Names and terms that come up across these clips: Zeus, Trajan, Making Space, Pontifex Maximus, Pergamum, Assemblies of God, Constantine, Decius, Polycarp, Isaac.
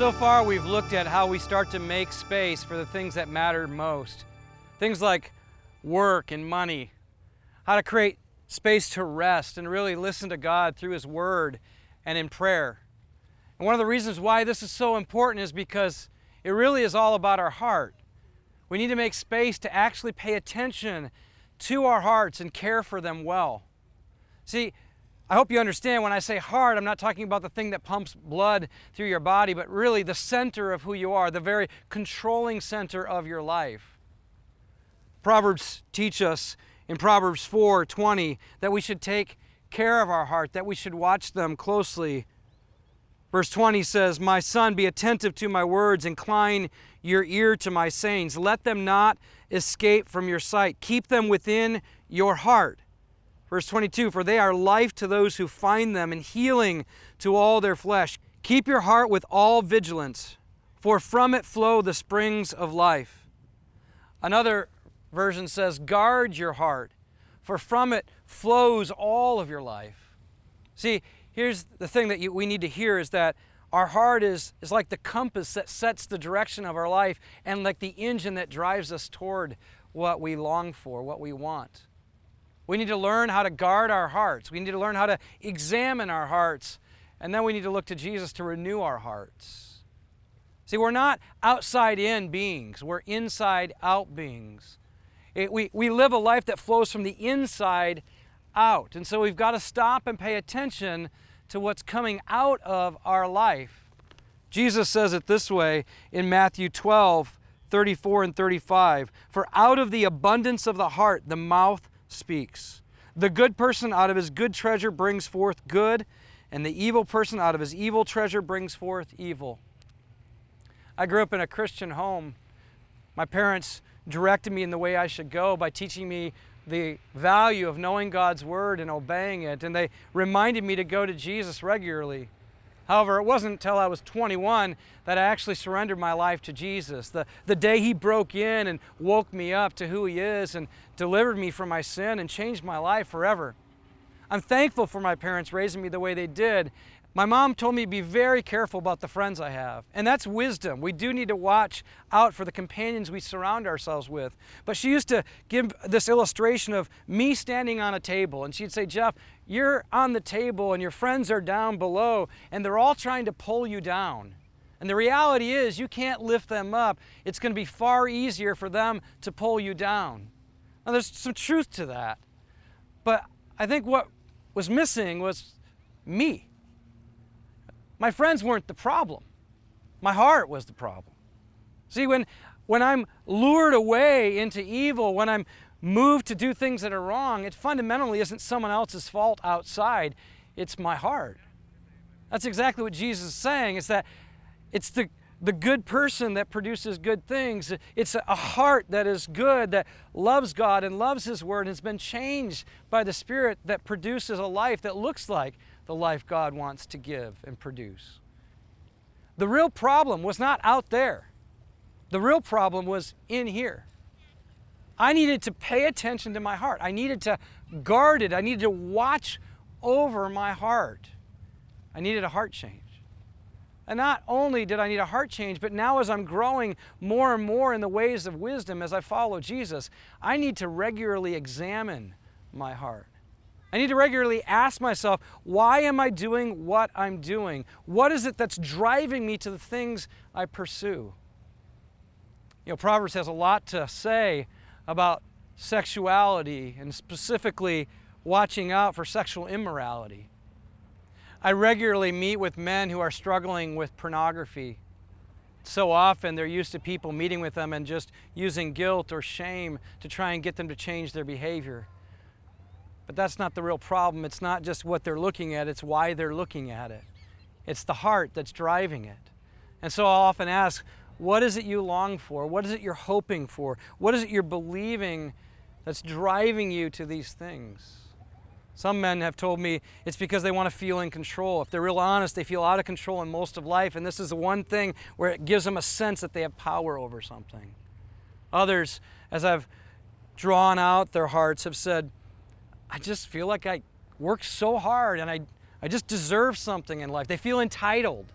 So far, we've looked at how we start to make space for the things that matter most. Things like work and money, how to create space to rest and really listen to God through His Word and in prayer. And one of the reasons why this is so important is because it really is all about our heart. We need to make space to actually pay attention to our hearts and care for them well. See, I hope you understand when I say heart, I'm not talking about the thing that pumps blood through your body, but really the center of who you are, the very controlling center of your life. Proverbs teach us in Proverbs 4:20 that we should take care of our heart, that we should watch them closely. Verse 20 says, "My son, be attentive to my words, incline your ear to my sayings. Let them not escape from your sight. Keep them within your heart." Verse 22, "For they are life to those who find them and healing to all their flesh. Keep your heart with all vigilance, for from it flow the springs of life." Another version says, "Guard your heart, for from it flows all of your life." See, here's the thing that we need to hear is that our heart is like the compass that sets the direction of our life and like the engine that drives us toward what we long for, what we want. We need to learn how to guard our hearts. We need to learn how to examine our hearts. And then we need to look to Jesus to renew our hearts. See, we're not outside-in beings. We're inside-out beings. We live a life that flows from the inside out. And so we've got to stop and pay attention to what's coming out of our life. Jesus says it this way in Matthew 12:34 and 35. "For out of the abundance of the heart, the mouth speaks. The good person out of his good treasure brings forth good, and the evil person out of his evil treasure brings forth evil." I grew up in a Christian home. My parents directed me in the way I should go by teaching me the value of knowing God's Word and obeying it, and they reminded me to go to Jesus regularly. However, it wasn't until I was 21 that I actually surrendered my life to Jesus. The day He broke in and woke me up to who He is and delivered me from my sin and changed my life forever. I'm thankful for my parents raising me the way they did. My mom told me to be very careful about the friends I have, and that's wisdom. We do need to watch out for the companions we surround ourselves with. But she used to give this illustration of me standing on a table, and she'd say, "Jeff, you're on the table, and your friends are down below, and they're all trying to pull you down. And the reality is you can't lift them up. It's going to be far easier for them to pull you down." Now, there's some truth to that, but I think what was missing was me. My friends weren't the problem. My heart was the problem. See, when I'm lured away into evil, when I'm moved to do things that are wrong, it fundamentally isn't someone else's fault outside. It's my heart. That's exactly what Jesus is saying, is that it's the good person that produces good things. It's a heart that is good, that loves God and loves His Word, and has been changed by the Spirit that produces a life that looks like the life God wants to give and produce. The real problem was not out there. The real problem was in here. I needed to pay attention to my heart. I needed to guard it. I needed to watch over my heart. I needed a heart change. And not only did I need a heart change, but now as I'm growing more and more in the ways of wisdom as I follow Jesus, I need to regularly examine my heart. I need to regularly ask myself, why am I doing what I'm doing? What is it that's driving me to the things I pursue? You know, Proverbs has a lot to say about sexuality and specifically watching out for sexual immorality. I regularly meet with men who are struggling with pornography. So often they're used to people meeting with them and just using guilt or shame to try and get them to change their behavior. But that's not the real problem. It's not just what they're looking at, it's why they're looking at it. It's the heart that's driving it. And so I'll often ask, what is it you long for? What is it you're hoping for? What is it you're believing that's driving you to these things? Some men have told me it's because they want to feel in control. If they're real honest, they feel out of control in most of life, and this is the one thing where it gives them a sense that they have power over something. Others, as I've drawn out their hearts, have said, I just feel like I work so hard and I just deserve something in life. They feel entitled.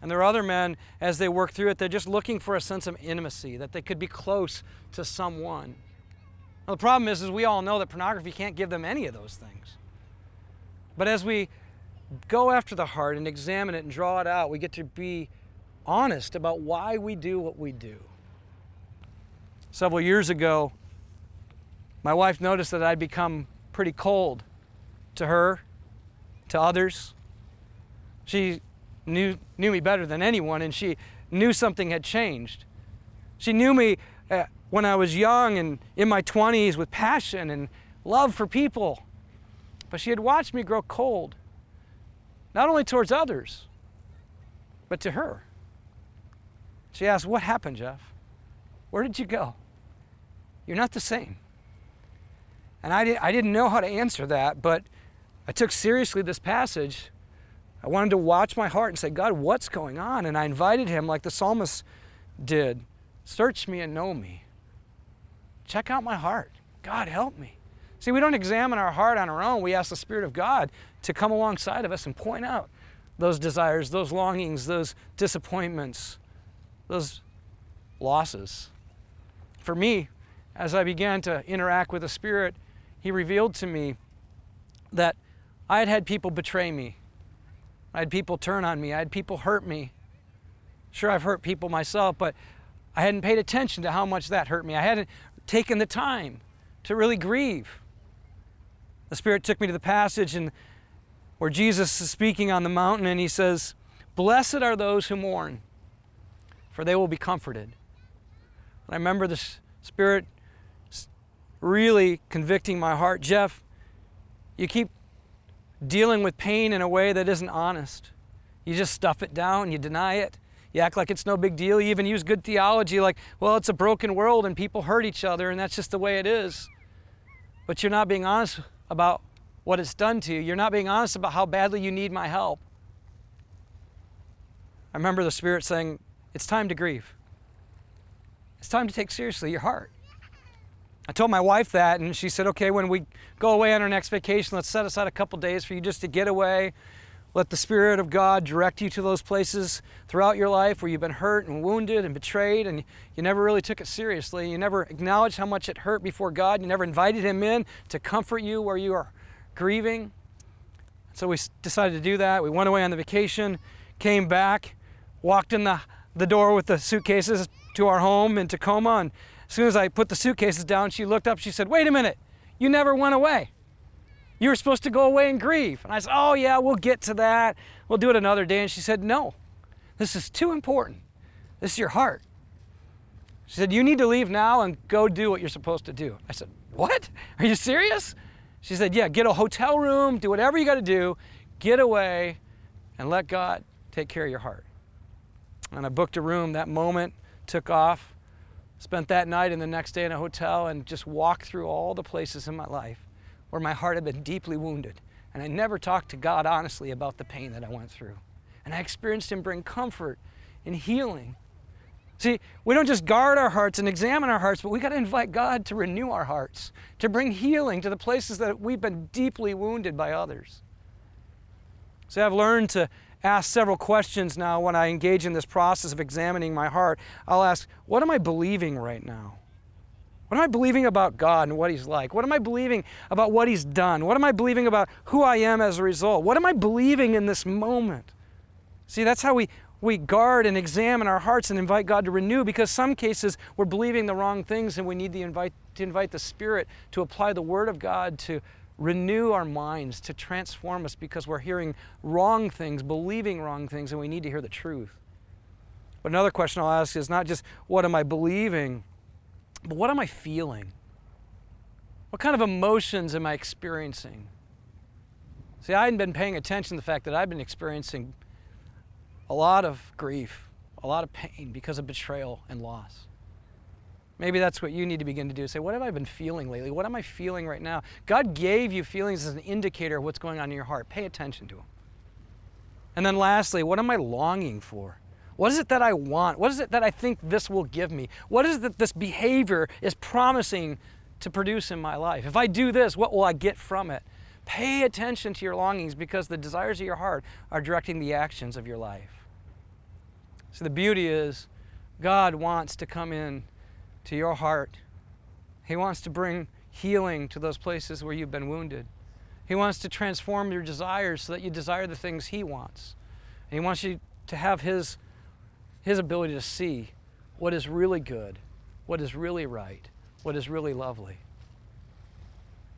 And there are other men, as they work through it, they're just looking for a sense of intimacy, that they could be close to someone. Now, the problem is we all know that pornography can't give them any of those things. But as we go after the heart and examine it and draw it out, we get to be honest about why we do what we do. Several years ago, my wife noticed that I'd become pretty cold to her, to others. She knew me better than anyone, and she knew something had changed. She knew me when I was young and in my 20s with passion and love for people. But she had watched me grow cold, not only towards others, but to her. She asked, "What happened, Jeff? Where did you go? You're not the same." And I didn't know how to answer that, but I took seriously this passage. I wanted to watch my heart and say, "God, what's going on?" And I invited him, like the psalmist did, "Search me and know me. Check out my heart. God, help me." See, we don't examine our heart on our own. We ask the Spirit of God to come alongside of us and point out those desires, those longings, those disappointments, those losses. For me, as I began to interact with the Spirit, he revealed to me that I had had people betray me. I had people turn on me. I had people hurt me. Sure, I've hurt people myself, but I hadn't paid attention to how much that hurt me. I hadn't taken the time to really grieve. The Spirit took me to the passage and where Jesus is speaking on the mountain, and he says, "Blessed are those who mourn, for they will be comforted." And I remember the Spirit really convicting my heart. "Jeff, you keep dealing with pain in a way that isn't honest. You just stuff it down, you deny it, you act like it's no big deal, you even use good theology like, well, it's a broken world and people hurt each other and that's just the way it is. But you're not being honest about what it's done to you. You're not being honest about how badly you need my help." I remember the Spirit saying, "It's time to grieve. It's time to take seriously your heart." I told my wife that, and she said, "Okay, when we go away on our next vacation, let's set aside a couple days for you just to get away. Let the Spirit of God direct you to those places throughout your life where you've been hurt and wounded and betrayed, and you never really took it seriously. You never acknowledged how much it hurt before God. You never invited him in to comfort you where you are grieving." So we decided to do that. We went away on the vacation, came back, walked in the door with the suitcases to our home in Tacoma, and as soon as I put the suitcases down, she looked up, she said, "Wait a minute, you never went away. You were supposed to go away and grieve." And I said, "Oh yeah, we'll get to that. We'll do it another day." And she said, "No, this is too important. This is your heart." She said, "You need to leave now and go do what you're supposed to do." I said, "What? Are you serious?" She said, "Yeah, get a hotel room, do whatever you got to do, get away and let God take care of your heart." And I booked a room that moment, took off, spent that night and the next day in a hotel and just walked through all the places in my life where my heart had been deeply wounded. And I never talked to God honestly about the pain that I went through. And I experienced him bring comfort and healing. See, we don't just guard our hearts and examine our hearts, but we got to invite God to renew our hearts, to bring healing to the places that we've been deeply wounded by others. So I've learned to ask several questions now when I engage in this process of examining my heart. I'll ask, what am I believing right now? What am I believing about God and what he's like? What am I believing about what he's done? What am I believing about who I am as a result? What am I believing in this moment? See, that's how we guard and examine our hearts and invite God to renew, because some cases we're believing the wrong things and we need to invite the Spirit to apply the Word of God to renew our minds, to transform us, because we're hearing wrong things, believing wrong things, and we need to hear the truth. But another question I'll ask is not just what am I believing, but what am I feeling? What kind of emotions am I experiencing? See, I hadn't been paying attention to the fact that I've been experiencing a lot of grief, a lot of pain because of betrayal and loss. Maybe that's what you need to begin to do. Say, what have I been feeling lately? What am I feeling right now? God gave you feelings as an indicator of what's going on in your heart. Pay attention to them. And then lastly, what am I longing for? What is it that I want? What is it that I think this will give me? What is it that this behavior is promising to produce in my life? If I do this, what will I get from it? Pay attention to your longings, because the desires of your heart are directing the actions of your life. So the beauty is God wants to come in to your heart. He wants to bring healing to those places where you've been wounded. He wants to transform your desires so that you desire the things He wants. And He wants you to have His ability to see what is really good, what is really right, what is really lovely.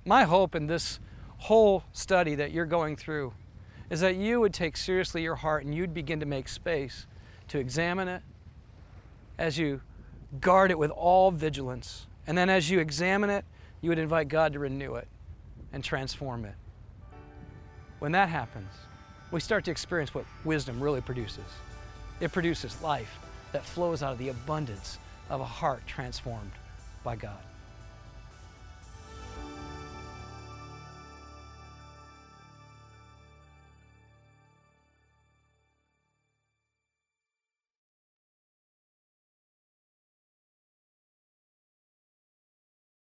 My hope in this whole study that you're going through is that you would take seriously your heart and you'd begin to make space to examine it as you guard it with all vigilance. And then as you examine it, you would invite God to renew it and transform it. When that happens, we start to experience what wisdom really produces. It produces life that flows out of the abundance of a heart transformed by God.